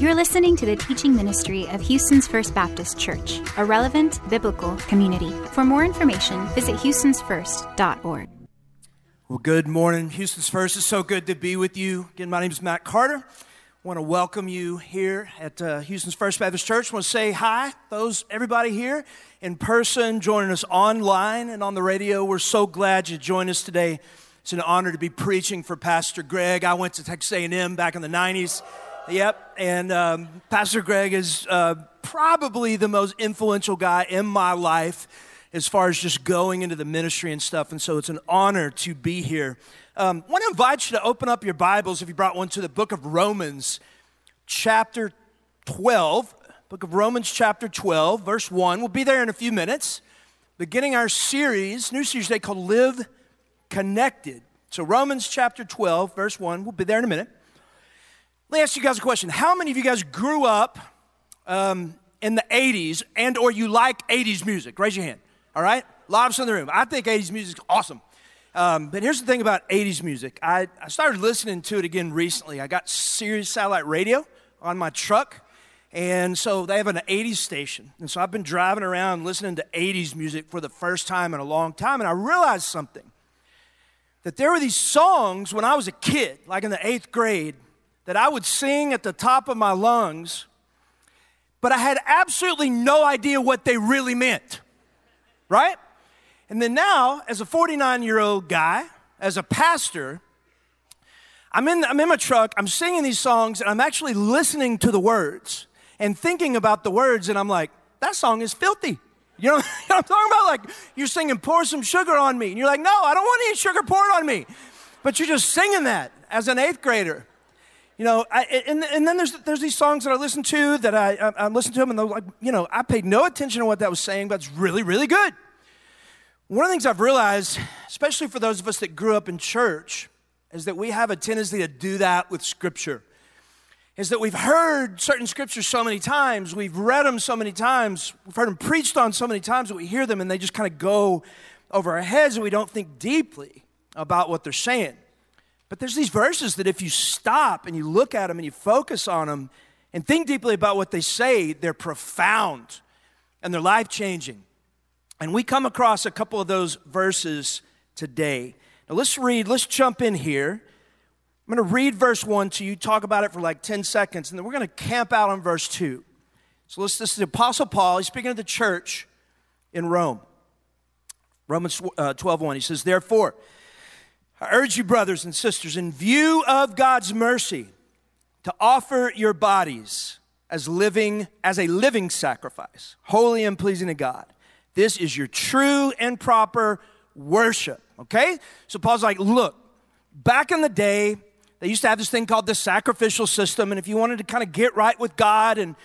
You're listening to the teaching ministry of Houston's First Baptist Church, a relevant biblical community. For more information, visit houstonsfirst.org. Well, good morning, Houston's First. It's so good to be with you. Again, my name is Matt Carter. I want to welcome you here at Houston's First Baptist Church. I want to say hi, everybody here in person, joining us online and on the radio. We're so glad you joined us today. It's an honor to be preaching for Pastor Greg. I went to Texas A&M back in the 90s. Yep, and Pastor Greg is probably the most influential guy in my life as far as just going into the ministry and stuff, and so it's an honor to be here. I want to invite you to open up your Bibles, if you brought one, to the book of Romans, chapter 12, book of Romans, chapter 12, verse 1. We'll be there in a few minutes, beginning our series, new series today called Live Connected. So Romans, chapter 12, verse 1. We'll be there in a minute. Let me ask you guys a question. How many of you guys grew up in the 80s and or you like 80s music? Raise your hand, all right? A lot of us in the room. I think 80s music is awesome. But here's the thing about 80s music. I started listening to it again recently. I got Sirius Satellite Radio on my truck, and so they have an 80s station. And so I've been driving around listening to 80s music for the first time in a long time, and I realized something, that there were these songs when I was a kid, like in the 8th grade, that I would sing at the top of my lungs, but I had absolutely no idea what they really meant, right? And then now, as a 49-year-old guy, as a pastor, I'm in my truck, I'm singing these songs, and I'm actually listening to the words and thinking about the words, and I'm like, that song is filthy. You know what I'm talking about? Like, you're singing, pour some sugar on me. And you're like, no, I don't want any sugar poured on me. But you're just singing that as an 8th grader. You know, and then there's these songs that I listen to that I listen to them, and they're like, you know, I paid no attention to what that was saying, but it's really, really good. One of the things I've realized, especially for those of us that grew up in church, is that we have a tendency to do that with Scripture, is that we've heard certain Scriptures so many times, we've read them so many times, we've heard them preached on so many times that we hear them, and they just kind of go over our heads, and we don't think deeply about what they're saying. But there's these verses that if you stop and you look at them and you focus on them and think deeply about what they say, they're profound and they're life-changing. And we come across a couple of those verses today. Now let's jump in here. I'm going to read verse 1 to you, talk about it for like 10 seconds, and then we're going to camp out on verse 2. So this is the Apostle Paul. He's speaking to the church in Rome. Romans 12:1, he says, "Therefore, I urge you, brothers and sisters, in view of God's mercy, to offer your bodies as a living sacrifice, holy and pleasing to God. This is your true and proper worship." Okay? So Paul's like, look, back in the day, they used to have this thing called the sacrificial system, and if you wanted to kind of get right with God and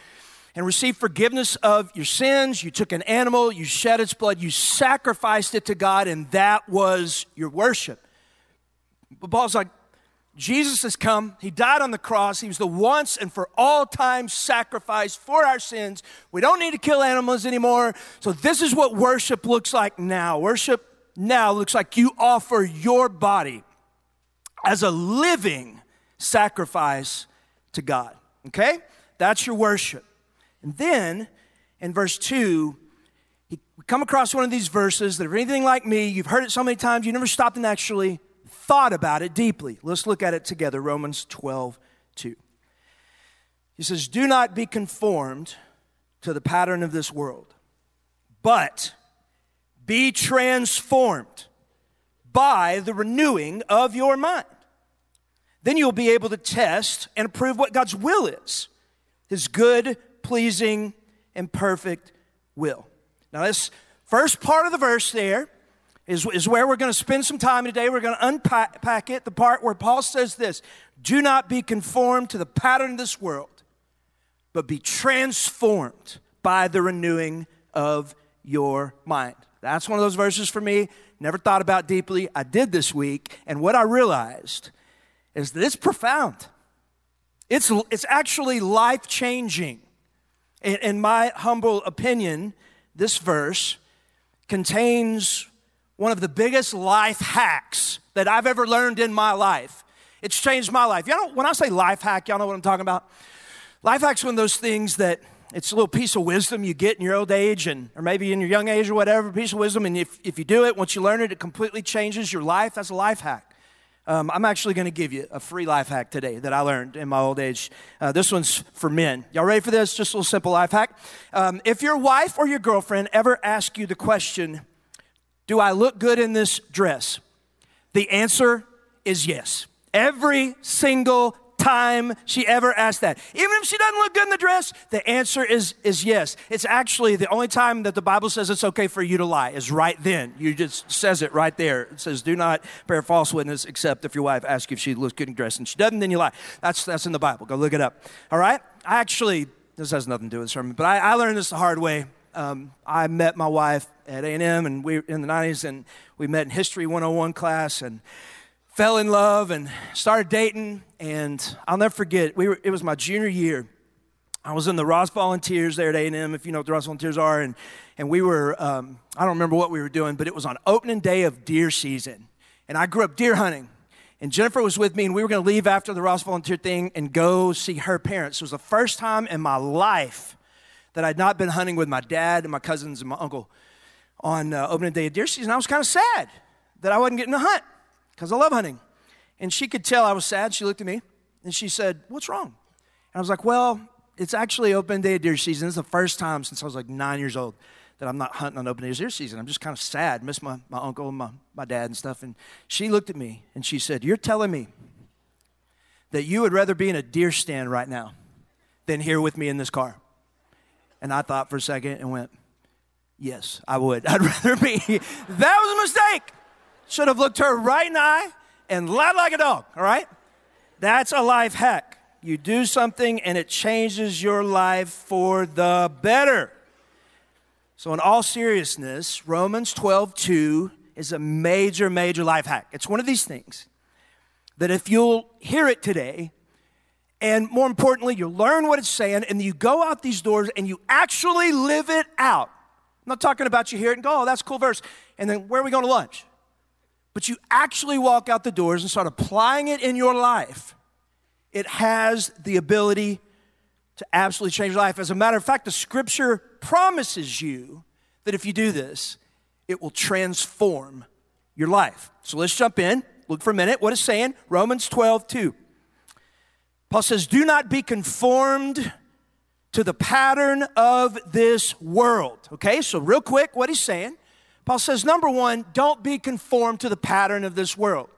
receive forgiveness of your sins, you took an animal, you shed its blood, you sacrificed it to God, and that was your worship. But Paul's like, Jesus has come. He died on the cross. He was the once and for all time sacrifice for our sins. We don't need to kill animals anymore. So this is what worship looks like now. Worship now looks like you offer your body as a living sacrifice to God. Okay? That's your worship. And then in verse 2, we come across one of these verses that if anything like me, you've heard it so many times, you never stopped and actually thought about it deeply. Let's look at it together. Romans 12:2. He says, "Do not be conformed to the pattern of this world, but be transformed by the renewing of your mind. Then you'll be able to test and approve what God's will is, his good, pleasing, and perfect will." Now, this first part of the verse there is where we're going to spend some time today. We're going to unpack it, the part where Paul says this, "Do not be conformed to the pattern of this world, but be transformed by the renewing of your mind." That's one of those verses for me, never thought about deeply. I did this week, and what I realized is that it's profound. It's actually life-changing. In my humble opinion, this verse contains one of the biggest life hacks that I've ever learned in my life. It's changed my life. Y'all know, when I say life hack, y'all know what I'm talking about? Life hack's one of those things that it's a little piece of wisdom you get in your old age and or maybe in your young age or whatever, piece of wisdom. And if you do it, once you learn it, it completely changes your life. That's a life hack. I'm actually going to give you a free life hack today that I learned in my old age. This one's for men. Y'all ready for this? Just a little simple life hack. If your wife or your girlfriend ever asks you the question, do I look good in this dress? The answer is yes. Every single time she ever asked that. Even if she doesn't look good in the dress, the answer is yes. It's actually the only time that the Bible says it's okay for you to lie is right then. You just says it right there. It says, do not bear false witness except if your wife asks you if she looks good in the dress. And she doesn't, then you lie. That's in the Bible. Go look it up. All right? I actually, this has nothing to do with the sermon, but I learned this the hard way. I met my wife at A&M and we in the 90s, and we met in History 101 class and fell in love and started dating. And I'll never forget, it was my junior year. I was in the Ross Volunteers there at A&M, if you know what the Ross Volunteers are. And we were, I don't remember what we were doing, but it was on opening day of deer season. And I grew up deer hunting. And Jennifer was with me, and we were going to leave after the Ross Volunteer thing and go see her parents. It was the first time in my life that I'd not been hunting with my dad and my cousins and my uncle on opening day of deer season. I was kind of sad that I wasn't getting to hunt because I love hunting. And she could tell I was sad. She looked at me, and she said, what's wrong? And I was like, well, it's actually opening day of deer season. It's the first time since I was like 9 years old that I'm not hunting on opening day of deer season. I'm just kind of sad. Miss my uncle and my dad and stuff. And she looked at me, and she said, you're telling me that you would rather be in a deer stand right now than here with me in this car? And I thought for a second and went, yes, I would. I'd rather be. That was a mistake. Should have looked her right in the eye and lied like a dog, all right? That's a life hack. You do something and it changes your life for the better. So in all seriousness, Romans 12:2 is a major, major life hack. It's one of these things that if you'll hear it today, and more importantly, you learn what it's saying, and you go out these doors, and you actually live it out. I'm not talking about you hear it and go, oh, that's a cool verse, and then where are we going to lunch? But you actually walk out the doors and start applying it in your life. It has the ability to absolutely change your life. As a matter of fact, the Scripture promises you that if you do this, it will transform your life. So let's jump in. Look for a minute what it's saying. Romans 12:2. Paul says, do not be conformed to the pattern of this world. Okay, so real quick, what he's saying. Paul says, number one, don't be conformed to the pattern of this world.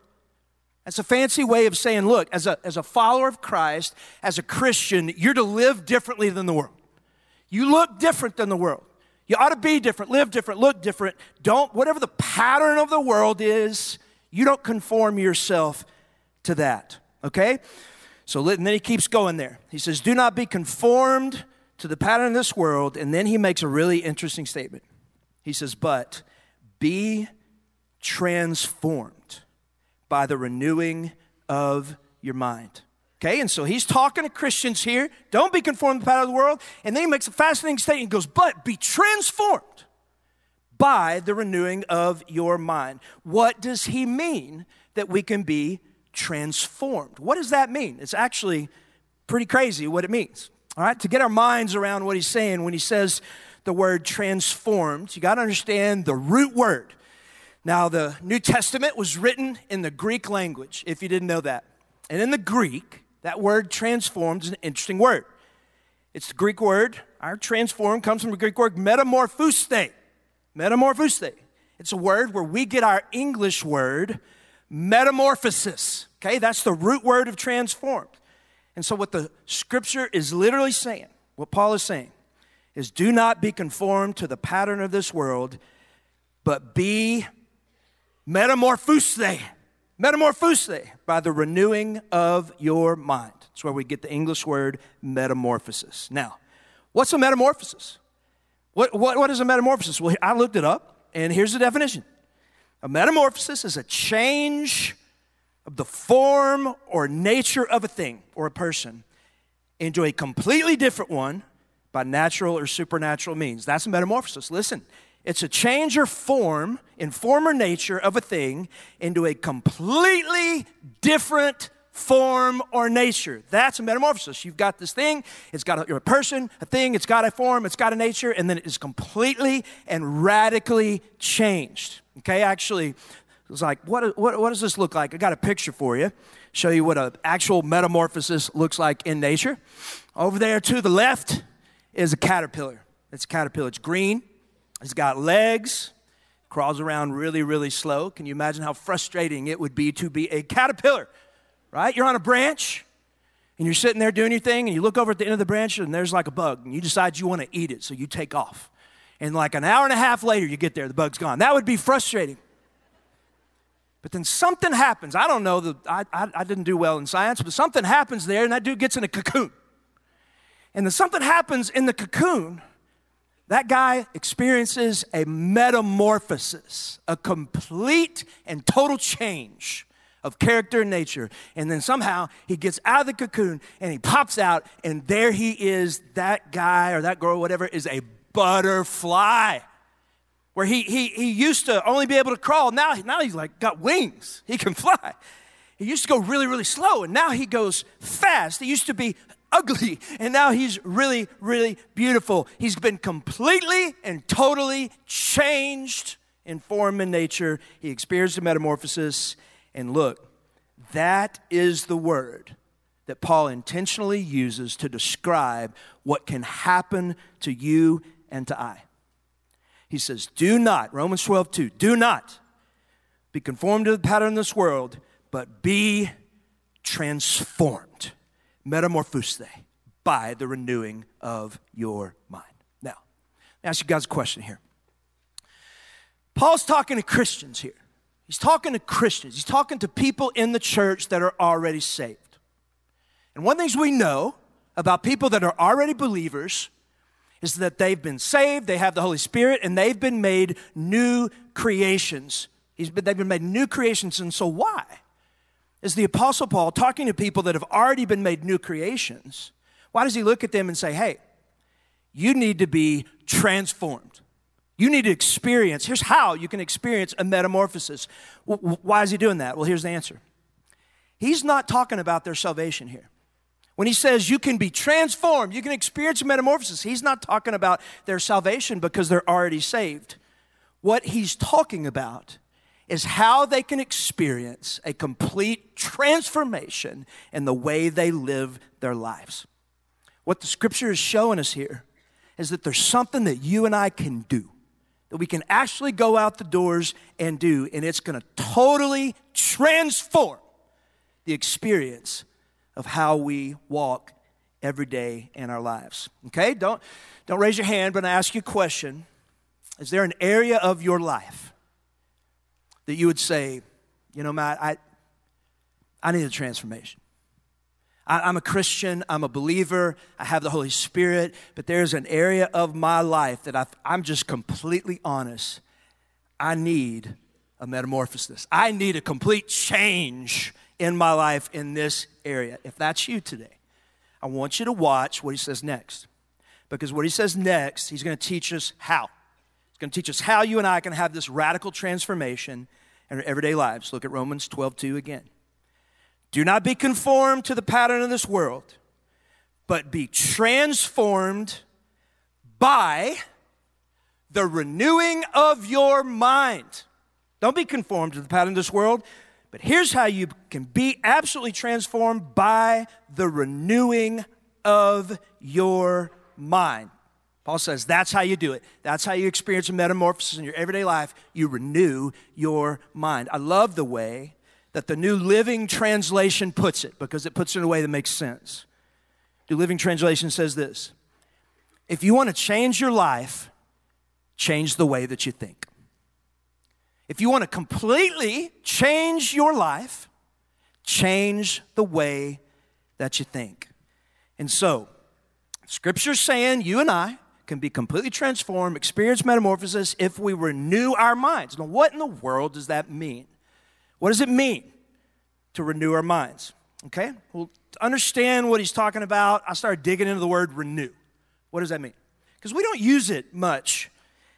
That's a fancy way of saying, look, as a follower of Christ, as a Christian, you're to live differently than the world. You look different than the world. You ought to be different, live different, look different. Don't, whatever the pattern of the world is, you don't conform yourself to that. Okay? So and then he keeps going there. He says, do not be conformed to the pattern of this world. And then he makes a really interesting statement. He says, but be transformed by the renewing of your mind. Okay, and so he's talking to Christians here. Don't be conformed to the pattern of the world. And then he makes a fascinating statement. He goes, but be transformed by the renewing of your mind. What does he mean that we can be transformed? What does that mean? It's actually pretty crazy what it means. All right, to get our minds around what he's saying when he says the word transformed, you got to understand the root word. Now, the New Testament was written in the Greek language, if you didn't know that. And in the Greek, that word transformed is an interesting word. It's the Greek word, our transform comes from the Greek word metamorphouse. Metamorphouse. It's a word where we get our English word metamorphosis. Okay, that's the root word of transformed. And so what the Scripture is literally saying, what Paul is saying, is do not be conformed to the pattern of this world, but be metamorphoused by the renewing of your mind. That's where we get the English word metamorphosis. Now, what's a metamorphosis? What is a metamorphosis? Well, I looked it up, and here's the definition. A metamorphosis is a change of the form or nature of a thing or a person into a completely different one by natural or supernatural means. That's a metamorphosis. Listen, it's a change or form in form or nature of a thing into a completely different form, or nature. That's a metamorphosis. You've got this thing. It's got a person, a thing. It's got a form. It's got a nature. And then it is completely and radically changed. Okay, actually, it was like, what does this look like? I got a picture for you. Show you what an actual metamorphosis looks like in nature. Over there to the left is a caterpillar. It's a caterpillar. It's green. It's got legs. Crawls around really, really slow. Can you imagine how frustrating it would be to be a caterpillar, right? You're on a branch, and you're sitting there doing your thing, and you look over at the end of the branch, and there's like a bug, and you decide you want to eat it, so you take off. And like an hour and a half later, you get there, the bug's gone. That would be frustrating. But then something happens. I don't know. I didn't do well in science, but something happens there, and that dude gets in a cocoon. And then something happens in the cocoon. That guy experiences a metamorphosis, a complete and total change of character and nature. And then somehow he gets out of the cocoon and he pops out, and there he is. That guy or that girl, whatever, is a butterfly, where he used to only be able to crawl. Now he's like got wings. He can fly. He used to go really, really slow, and now he goes fast. He used to be ugly, and now he's really, really beautiful. He's been completely and totally changed in form and nature. He experienced a metamorphosis, and look, that is the word that Paul intentionally uses to describe what can happen to you and to I. He says, do not, Romans 12:2, do not be conformed to the pattern of this world, but be transformed. Metamorphouste, by the renewing of your mind. Now, I ask you guys a question here. Paul's talking to Christians here. He's talking to Christians. He's talking to people in the church that are already saved. And one of the things we know about people that are already believers is that they've been saved, they have the Holy Spirit, and they've been made new creations. They've been made new creations, and so why? Is the Apostle Paul talking to people that have already been made new creations? Why does he look at them and say, hey, you need to be transformed. You need to experience, here's how you can experience a metamorphosis. Why is he doing that? Well, here's the answer. He's not talking about their salvation here. When he says you can be transformed, you can experience a metamorphosis, he's not talking about their salvation because they're already saved. What he's talking about is how they can experience a complete transformation in the way they live their lives. What the scripture is showing us here is that there's something that you and I can do, that we can actually go out the doors and do, and it's gonna totally transform the experience of how we walk every day in our lives. Okay, don't raise your hand, but I ask you a question. Is there an area of your life that you would say, you know, Matt, I need a transformation. I'm a Christian. I'm a believer. I have the Holy Spirit. But there's an area of my life that I'm just completely honest. I need a metamorphosis. I need a complete change in my life in this area. If that's you today, I want you to watch what he says next. Because what he says next, he's going to teach us how. It's going to teach us how you and I can have this radical transformation in our everyday lives. Look at Romans 12:2 again. Do not be conformed to the pattern of this world, but be transformed by the renewing of your mind. Don't be conformed to the pattern of this world, but here's how you can be absolutely transformed by the renewing of your mind. Paul says that's how you do it. That's how you experience a metamorphosis in your everyday life. You renew your mind. I love the way that the New Living Translation puts it because it puts it in a way that makes sense. New Living Translation says this. If you want to change your life, change the way that you think. If you want to completely change your life, change the way that you think. And so, Scripture's saying you and I can be completely transformed, experience metamorphosis if we renew our minds. Now, what in the world does that mean? What does it mean to renew our minds? Okay? Well, to understand what he's talking about, I started digging into the word renew. What does that mean? Because we don't use it much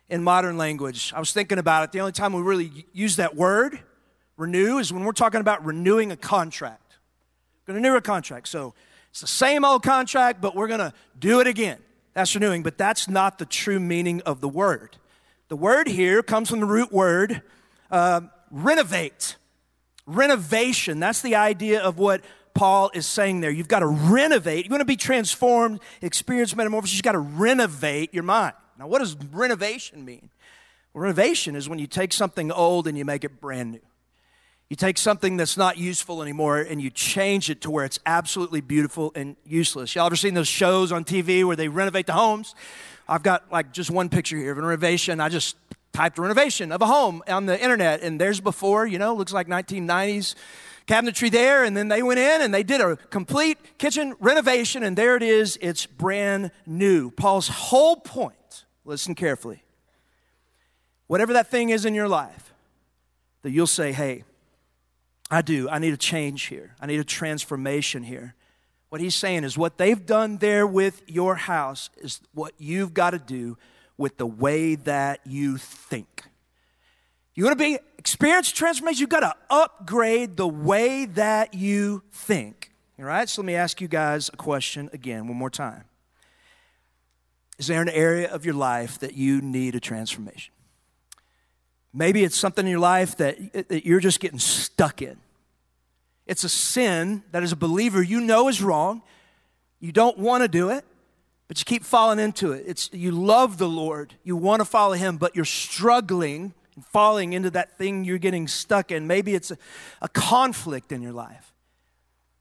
in modern language. I was thinking about it. The only time we really use that word, renew, is when we're talking about renewing a contract Going to renew a contract. So it's the same old contract, but we're going to do it again. That's renewing, but that's not the true meaning of the word. The word here comes from the root word, renovate. Renovation, that's the idea of what Paul is saying there. You've got to renovate. You want to be transformed, experience metamorphosis, you've got to renovate your mind. Now, what does renovation mean? Well, renovation is when you take something old and you make it brand new. You take something that's not useful anymore and you change it to where it's absolutely beautiful and useless. Y'all ever seen those shows on TV where they renovate the homes? I've got like just one picture here of a renovation. I just typed renovation of a home on the internet, and there's before, you know, looks like 1990s cabinetry there, and then they went in and they did a complete kitchen renovation, and there it is. It's brand new. Paul's whole point, listen carefully, whatever that thing is in your life, that you'll say, hey, I need a change here. I need a transformation here. What he's saying is what they've done there with your house is what you've got to do with the way that you think. You want to be experience transformation? You've got to upgrade the way that you think. All right, so let me ask you guys a question again, one more time. Is there an area of your life that you need a transformation? Maybe it's something in your life that you're just getting stuck in. It's a sin that as a believer you know is wrong. You don't want to do it, but you keep falling into it. You love the Lord. You want to follow him, but you're struggling and falling into that thing you're getting stuck in. Maybe it's a conflict in your life,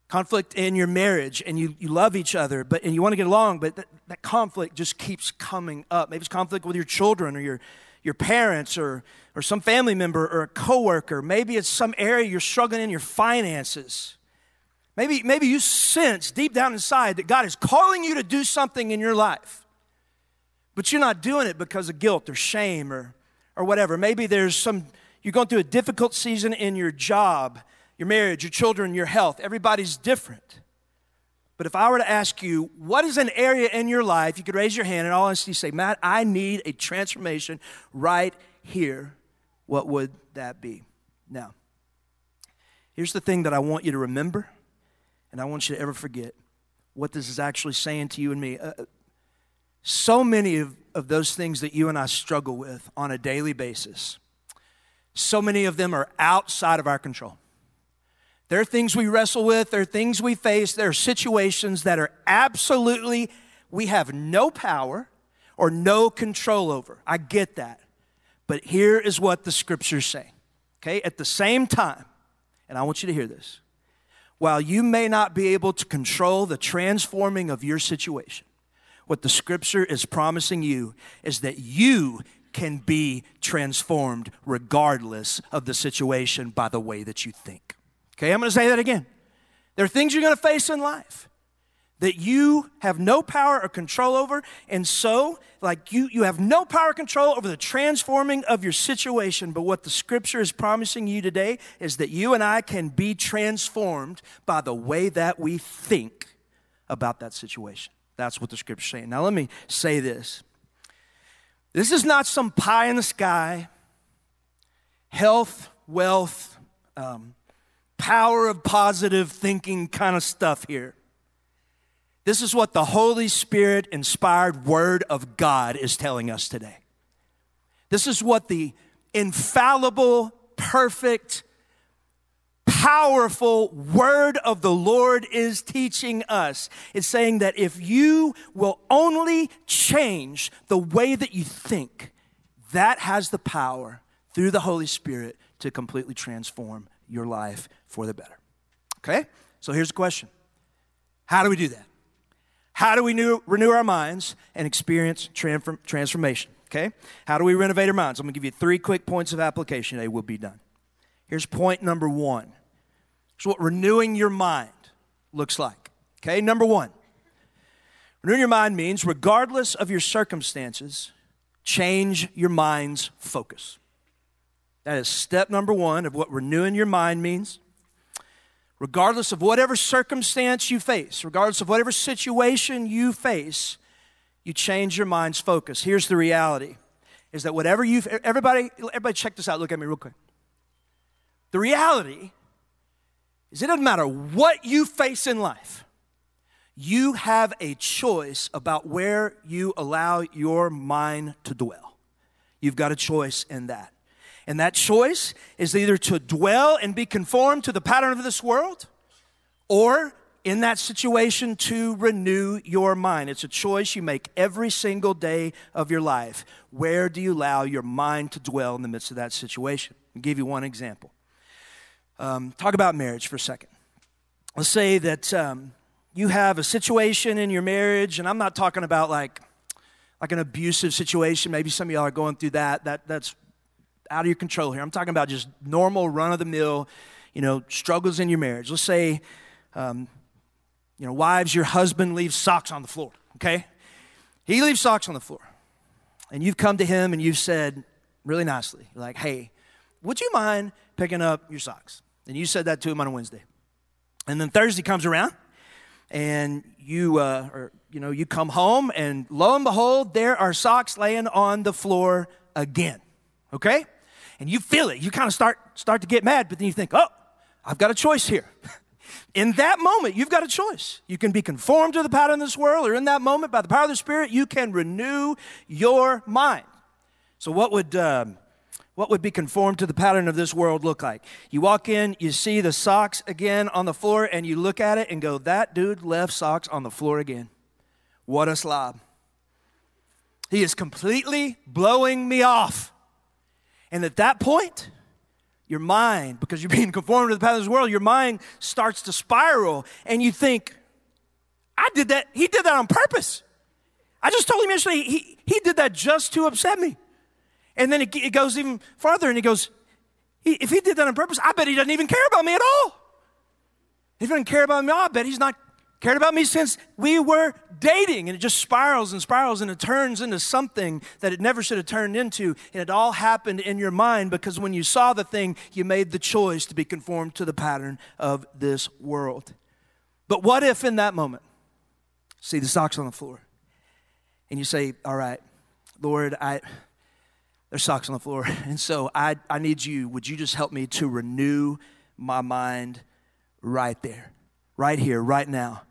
conflict in your marriage, and you love each other, and you want to get along, but that conflict just keeps coming up. Maybe it's conflict with your children or your parents or some family member or a coworker. Maybe it's some area you're struggling in your finances. Maybe you sense deep down inside that God is calling you to do something in your life, but you're not doing it because of guilt or shame or whatever. Maybe you're going through a difficult season in your job, your marriage, your children, your health. Everybody's different. But if I were to ask you, what is an area in your life, you could raise your hand and all honesty say, Matt, I need a transformation right here. What would that be? Now, here's the thing that I want you to remember, and I want you to ever forget what this is actually saying to you and me. So many of those things that you and I struggle with on a daily basis, so many of them are outside of our control. There are things we wrestle with. There are things we face. There are situations that are absolutely, we have no power or no control over. I get that. But here is what the scriptures say. Okay, at the same time, and I want you to hear this, while you may not be able to control the transforming of your situation, what the scripture is promising you is that you can be transformed regardless of the situation by the way that you think. Okay, I'm going to say that again. There are things you're going to face in life that you have no power or control over, and so, like, you have no power or control over the transforming of your situation, but what the Scripture is promising you today is that you and I can be transformed by the way that we think about that situation. That's what the Scripture is saying. Now, let me say this. This is not some pie-in-the-sky, health, wealth, power of positive thinking kind of stuff here. This is what the Holy Spirit-inspired Word of God is telling us today. This is what the infallible, perfect, powerful Word of the Lord is teaching us. It's saying that if you will only change the way that you think, that has the power through the Holy Spirit to completely transform your life for the better. Okay? So here's the question. How do we do that? How do we renew our minds and experience transformation? Okay? How do we renovate our minds? I'm going to give you 3 quick points of application today. We'll be done. Here's point number 1. It's what renewing your mind looks like. Okay? Number 1. Renewing your mind means regardless of your circumstances, change your mind's focus. That is step number 1 of what renewing your mind means. Regardless of whatever circumstance you face, regardless of whatever situation you face, you change your mind's focus. Here's the reality, is that whatever you, everybody check this out, look at me real quick. The reality is it doesn't matter what you face in life, you have a choice about where you allow your mind to dwell. You've got a choice in that. And that choice is either to dwell and be conformed to the pattern of this world, or in that situation to renew your mind. It's a choice you make every single day of your life. Where do you allow your mind to dwell in the midst of that situation? I'll give you one example. Talk about marriage for a second. Let's say that you have a situation in your marriage, and I'm not talking about like an abusive situation. Maybe some of y'all are going through that's out of your control here. I'm talking about just normal run-of-the-mill, struggles in your marriage. Let's say, wives, your husband leaves socks on the floor, okay? He leaves socks on the floor. And you've come to him and you've said really nicely, like, hey, would you mind picking up your socks? And you said that to him on a Wednesday. And then Thursday comes around and you come home and lo and behold, there are socks laying on the floor again, okay? And you feel it. You kind of start to get mad, but then you think, oh, I've got a choice here. In that moment, you've got a choice. You can be conformed to the pattern of this world, or in that moment, by the power of the Spirit, you can renew your mind. So what would be conformed to the pattern of this world look like? You walk in, you see the socks again on the floor, and you look at it and go, that dude left socks on the floor again. What a slob. He is completely blowing me off. And at that point, your mind, because you're being conformed to the pattern of this world, your mind starts to spiral, and you think, I did that. He did that on purpose. I just told him yesterday, he did that just to upset me. And then it goes even farther, and he goes, if he did that on purpose, I bet he doesn't even care about me at all. If he doesn't care about me, I bet he's not cared about me since we were dating. And it just spirals and spirals, and it turns into something that it never should have turned into. And it all happened in your mind because when you saw the thing, you made the choice to be conformed to the pattern of this world. But what if in that moment, see the socks on the floor, and you say, all right, Lord, there's socks on the floor, and so I need you. Would you just help me to renew my mind right there, right here, right now?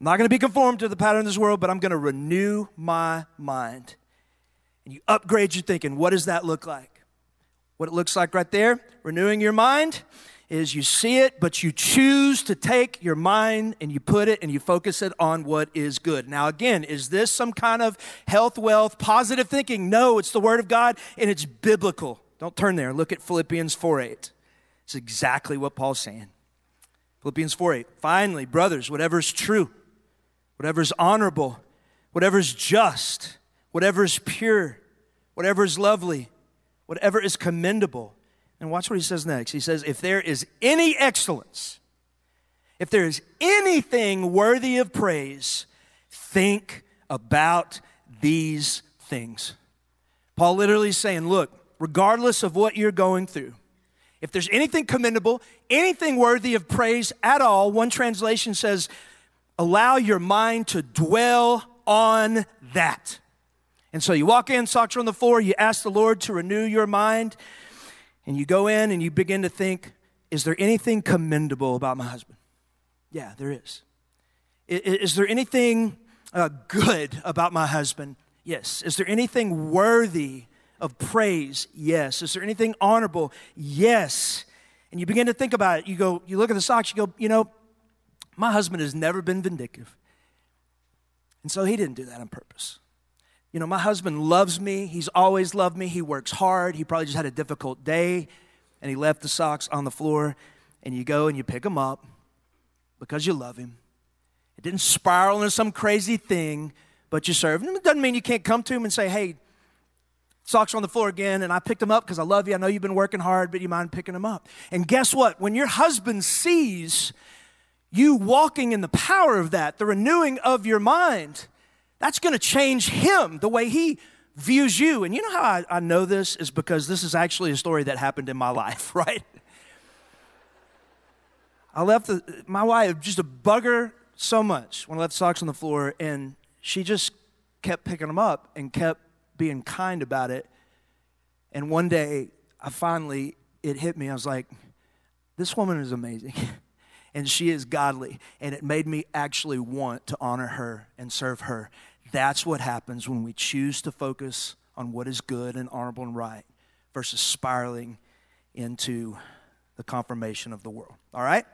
I'm not going to be conformed to the pattern of this world, but I'm going to renew my mind. And you upgrade your thinking. What does that look like? What it looks like right there, renewing your mind, is you see it, but you choose to take your mind and you put it and you focus it on what is good. Now, again, is this some kind of health, wealth, positive thinking? No, it's the Word of God and it's biblical. Don't turn there. Look at Philippians 4:8. It's exactly what Paul's saying. Philippians 4:8. Finally, brothers, whatever is true, whatever is honorable, whatever is just, whatever is pure, whatever is lovely, whatever is commendable. And watch what he says next. He says, if there is any excellence, if there is anything worthy of praise, think about these things. Paul literally is saying, look, regardless of what you're going through, if there's anything commendable, anything worthy of praise at all, one translation says, allow your mind to dwell on that. And so you walk in, socks are on the floor, you ask the Lord to renew your mind, and you go in and you begin to think, is there anything commendable about my husband? Yeah, there is. Is there anything good about my husband? Yes. Is there anything worthy of praise? Yes. Is there anything honorable? Yes. And you begin to think about it. You look at the socks, you go, my husband has never been vindictive. And so he didn't do that on purpose. My husband loves me. He's always loved me. He works hard. He probably just had a difficult day, and he left the socks on the floor, and you go and you pick them up because you love him. It didn't spiral into some crazy thing, but you serve him. It doesn't mean you can't come to him and say, hey, socks are on the floor again, and I picked them up because I love you. I know you've been working hard, but you mind picking them up? And guess what? When your husband sees you walking in the power of that, the renewing of your mind, that's going to change him, the way he views you. And you know how I know this is because this is actually a story that happened in my life, right? I left my wife just a bugger so much when I left socks on the floor, and she just kept picking them up and kept being kind about it. And one day, it hit me. I was like, this woman is amazing. and she is godly, and it made me actually want to honor her and serve her. That's what happens when we choose to focus on what is good and honorable and right versus spiraling into the confirmation of the world. All right?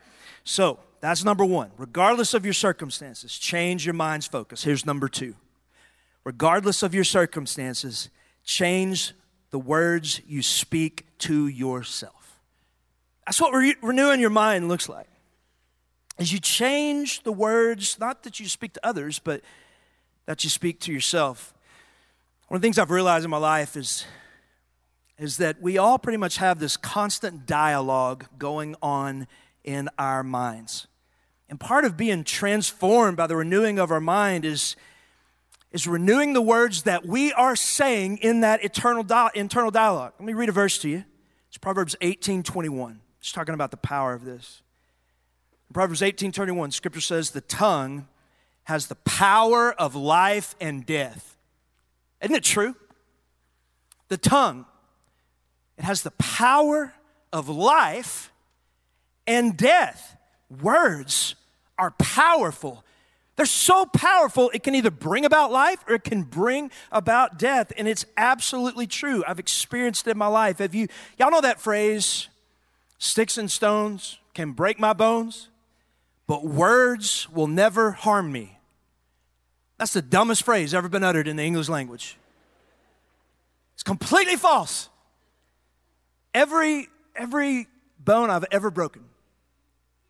So that's number one. Regardless of your circumstances, change your mind's focus. Here's number two. Regardless of your circumstances, change the words you speak to yourself. That's what renewing your mind looks like. As you change the words, not that you speak to others, but that you speak to yourself. One of the things I've realized in my life is that we all pretty much have this constant dialogue going on in our minds. And part of being transformed by the renewing of our mind is renewing the words that we are saying in that internal dialogue. Let me read a verse to you. It's Proverbs 18:21. It's talking about the power of this. In Proverbs 18:21, Scripture says, the tongue has the power of life and death. Isn't it true? The tongue, it has the power of life and death. Words are powerful. They're so powerful, it can either bring about life or it can bring about death. And it's absolutely true. I've experienced it in my life. Have you? Y'all know that phrase, sticks and stones can break my bones, but words will never harm me. That's the dumbest phrase ever been uttered in the English language. It's completely false. Every bone I've ever broken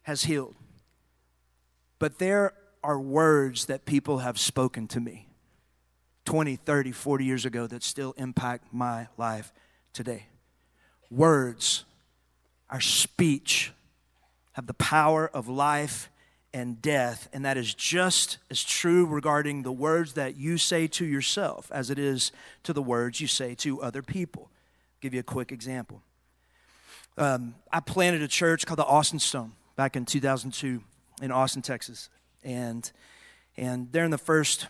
has healed. But there are words that people have spoken to me 20, 30, 40 years ago that still impact my life today. Words, our speech, have the power of life and death, and that is just as true regarding the words that you say to yourself as it is to the words you say to other people. I'll give you a quick example. I planted a church called the Austin Stone back in 2002 in Austin, Texas. And during the first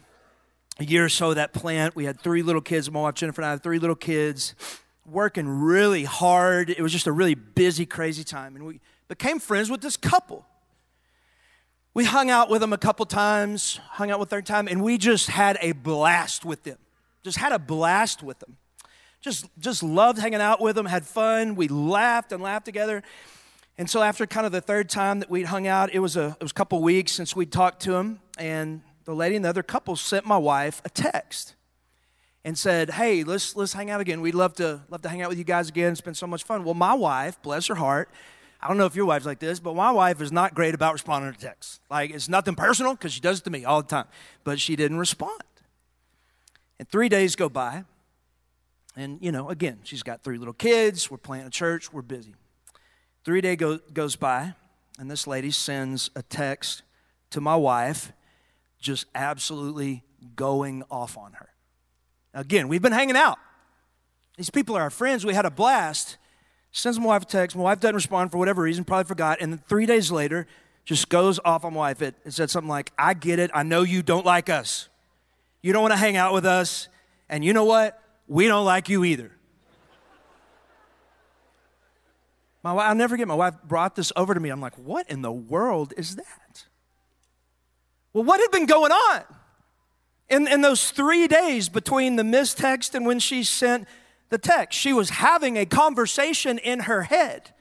year or so of that plant, we had three little kids. My wife Jennifer and I had three little kids working really hard. It was just a really busy, crazy time. And we became friends with this couple. We hung out with them a couple times, hung out with their time, and we just had a blast with them. Just loved hanging out with them, had fun. We laughed and laughed together. And so after kind of the third time that we'd hung out, it was a couple weeks since we'd talked to him, and the lady and the other couple sent my wife a text and said, hey, let's hang out again. We'd love to hang out with you guys again. It's been so much fun. Well, my wife, bless her heart, I don't know if your wife's like this, but my wife is not great about responding to texts. Like, it's nothing personal because she does it to me all the time, but she didn't respond. And 3 days go by, and, you know, again, she's got three little kids. We're planting a church. We're busy. 3 days goes by, and this lady sends a text to my wife, just absolutely going off on her. Again, we've been hanging out. These people are our friends. We had a blast. Sends my wife a text. My wife doesn't respond for whatever reason, probably forgot. And then 3 days later, just goes off on my wife. It said something like, I get it. I know you don't like us. You don't want to hang out with us. And you know what? We don't like you either. I'll never forget, my wife brought this over to me. I'm like, what in the world is that? Well, what had been going on in those 3 days between the missed text and when she sent the text? She was having a conversation in her head,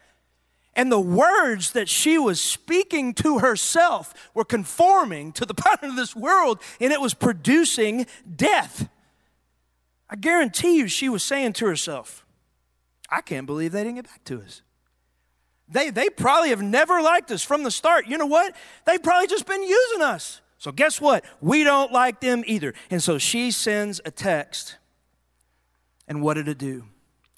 and the words that she was speaking to herself were conforming to the pattern of this world, and it was producing death. I guarantee you she was saying to herself, I can't believe they didn't get back to us. They probably have never liked us from the start. You know what? They've probably just been using us. So guess what? We don't like them either. And so she sends a text. And what did it do?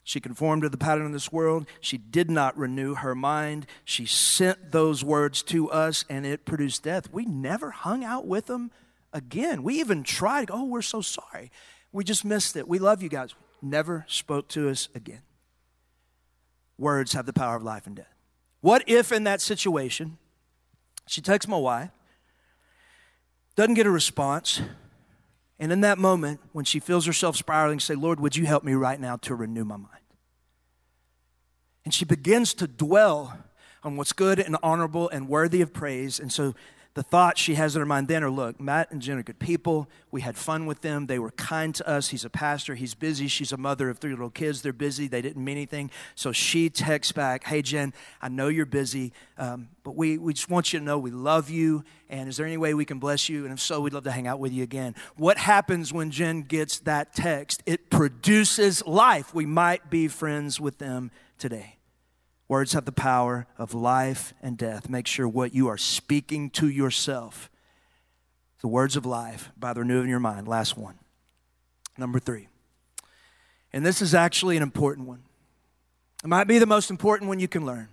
She conformed to the pattern of this world. She did not renew her mind. She sent those words to us, and it produced death. We never hung out with them again. We even tried. Oh, we're so sorry. We just missed it. We love you guys. Never spoke to us again. Words have the power of life and death. What if in that situation, she texts my wife, doesn't get a response, and in that moment, when she feels herself spiraling, say, Lord, would you help me right now to renew my mind? And she begins to dwell on what's good and honorable and worthy of praise. And so the thoughts she has in her mind then are, look, Matt and Jen are good people. We had fun with them. They were kind to us. He's a pastor. He's busy. She's a mother of 3 little kids. They're busy. They didn't mean anything. So she texts back, hey, Jen, I know you're busy, but we just want you to know we love you, and is there any way we can bless you? And if so, we'd love to hang out with you again. What happens when Jen gets that text? It produces life. We might be friends with them today. Words have the power of life and death. Make sure what you are speaking to yourself, the words of life, by the renewing of your mind. Last one. Number 3. And this is actually an important one. It might be the most important one you can learn.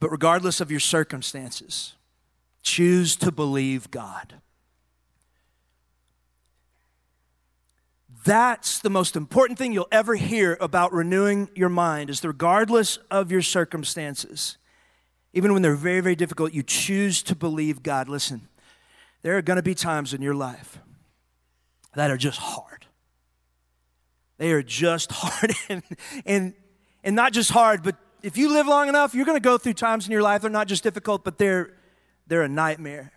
But regardless of your circumstances, choose to believe God. That's the most important thing you'll ever hear about renewing your mind, is that regardless of your circumstances, even when they're very, very difficult, you choose to believe God. Listen, there are going to be times in your life that are just hard. They are just hard. And not just hard, but if you live long enough, you're going to go through times in your life that are not just difficult, but they're a nightmare.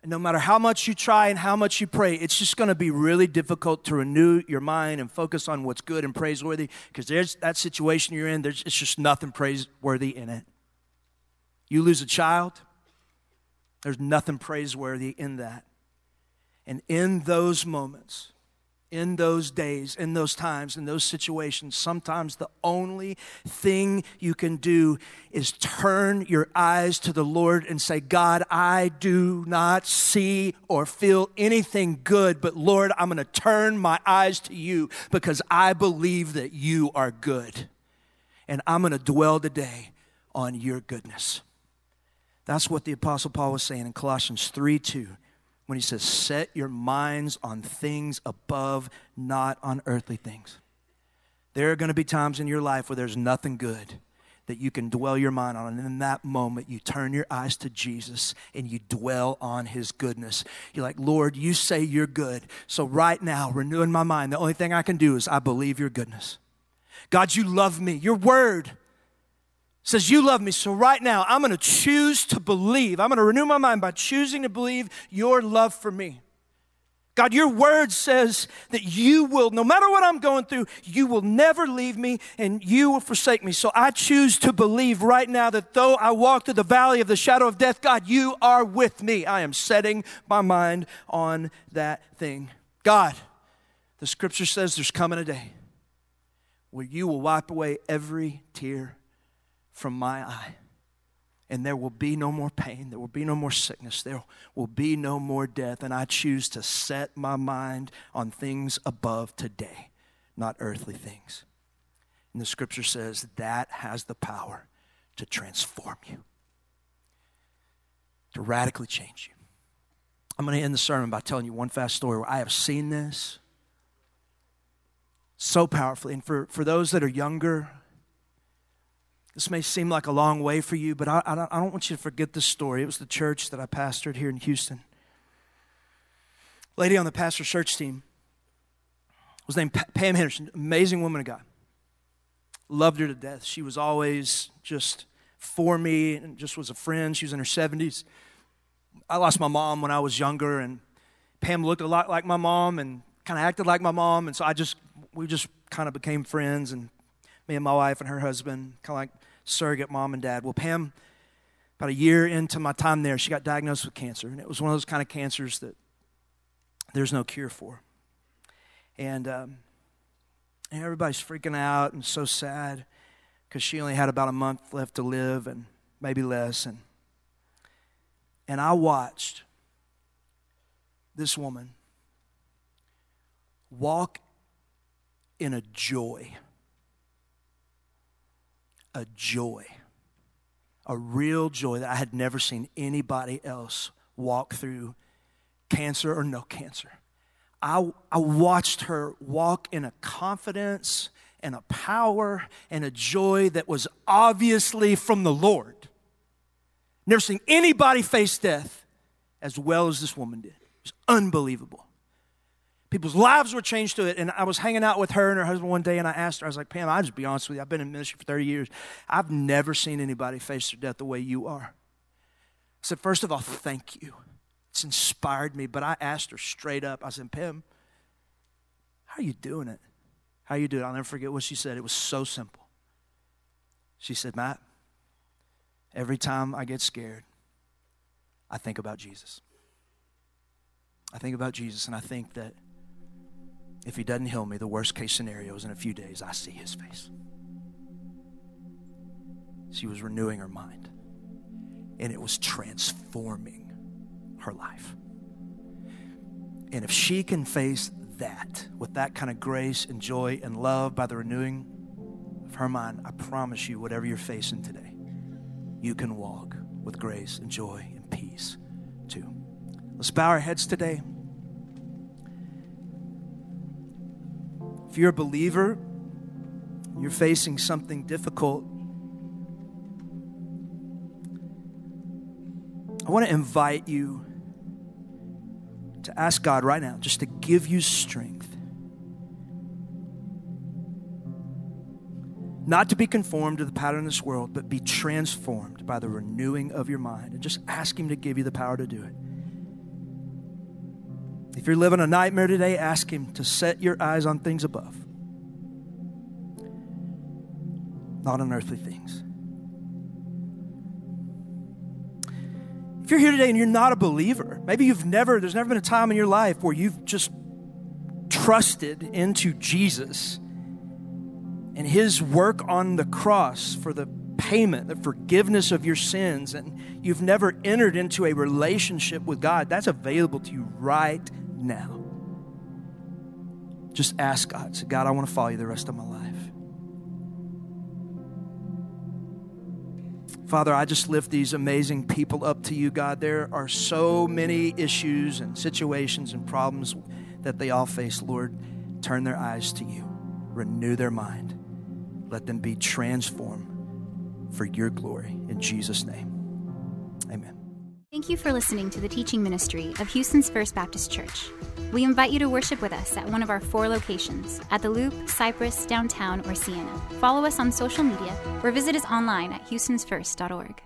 And no matter how much you try and how much you pray, it's just going to be really difficult to renew your mind and focus on what's good and praiseworthy, because there's that situation you're in, it's just nothing praiseworthy in it. You lose a child, there's nothing praiseworthy in that. And in those moments, in those days, in those times, in those situations, sometimes the only thing you can do is turn your eyes to the Lord and say, God, I do not see or feel anything good, but Lord, I'm going to turn my eyes to you because I believe that you are good. And I'm going to dwell today on your goodness. That's what the Apostle Paul was saying in Colossians 3:2. When he says, set your minds on things above, not on earthly things. There are going to be times in your life where there's nothing good that you can dwell your mind on. And in that moment, you turn your eyes to Jesus and you dwell on his goodness. You're like, Lord, you say you're good. So right now, renewing my mind, the only thing I can do is I believe your goodness. God, you love me. Your word says you love me, so right now I'm going to choose to believe. I'm going to renew my mind by choosing to believe your love for me. God, your word says that you will, no matter what I'm going through, you will never leave me and you will forsake me. So I choose to believe right now that though I walk through the valley of the shadow of death, God, you are with me. I am setting my mind on that thing. God, the scripture says there's coming a day where you will wipe away every tear from my eye, and there will be no more pain, there will be no more sickness, there will be no more death, and I choose to set my mind on things above today, not earthly things. And the scripture says that has the power to transform you, to radically change you. I'm going to end the sermon by telling you one fast story where I have seen this so powerfully, and for those that are younger, this may seem like a long way for you, but I don't want you to forget this story. It was the church that I pastored here in Houston. A lady on the pastor search team was named Pam Henderson, amazing woman of God. Loved her to death. She was always just for me and just was a friend. She was in her 70s. I lost my mom when I was younger, and Pam looked a lot like my mom and kind of acted like my mom, and so we just kind of became friends, and me and my wife and her husband, kind of like surrogate mom and dad. Well, Pam, about a year into my time there, she got diagnosed with cancer, and it was one of those kind of cancers that there's no cure for. And everybody's freaking out and so sad because she only had about a month left to live and maybe less. And I watched this woman walk in a joy, a real joy that I had never seen anybody else walk through, cancer or no cancer. I watched her walk in a confidence and a power and a joy that was obviously from the Lord. Never seen anybody face death as well as this woman did. It was unbelievable. People's lives were changed to it. And I was hanging out with her and her husband one day, and I asked her, I was like, Pam, I'll just be honest with you. I've been in ministry for 30 years. I've never seen anybody face their death the way you are. I said, first of all, thank you. It's inspired me. But I asked her straight up. I said, Pam, how are you doing it? How are you doing it? I'll never forget what she said. It was so simple. She said, Matt, every time I get scared, I think about Jesus. I think about Jesus, and I think that if he doesn't heal me, the worst case scenario is in a few days, I see his face. She was renewing her mind, and it was transforming her life. And if she can face that with that kind of grace and joy and love by the renewing of her mind, I promise you, whatever you're facing today, you can walk with grace and joy and peace too. Let's bow our heads today. If you're a believer, you're facing something difficult, I want to invite you to ask God right now just to give you strength. Not to be conformed to the pattern of this world, but be transformed by the renewing of your mind. And just ask him to give you the power to do it. If you're living a nightmare today, ask him to set your eyes on things above, not on earthly things. If you're here today and you're not a believer, maybe there's never been a time in your life where you've just trusted into Jesus and his work on the cross for the payment, the forgiveness of your sins, and you've never entered into a relationship with God, that's available to you right now. Just ask God. Say, God, I want to follow you the rest of my life. Father, I just lift these amazing people up to you, God. There are so many issues and situations and problems that they all face. Lord, turn their eyes to you. Renew their mind. Let them be transformed for your glory. In Jesus' name, amen. Thank you for listening to the teaching ministry of Houston's First Baptist Church. We invite you to worship with us at one of our 4 locations, at The Loop, Cypress, Downtown, or Siena. Follow us on social media or visit us online at houstonsfirst.org.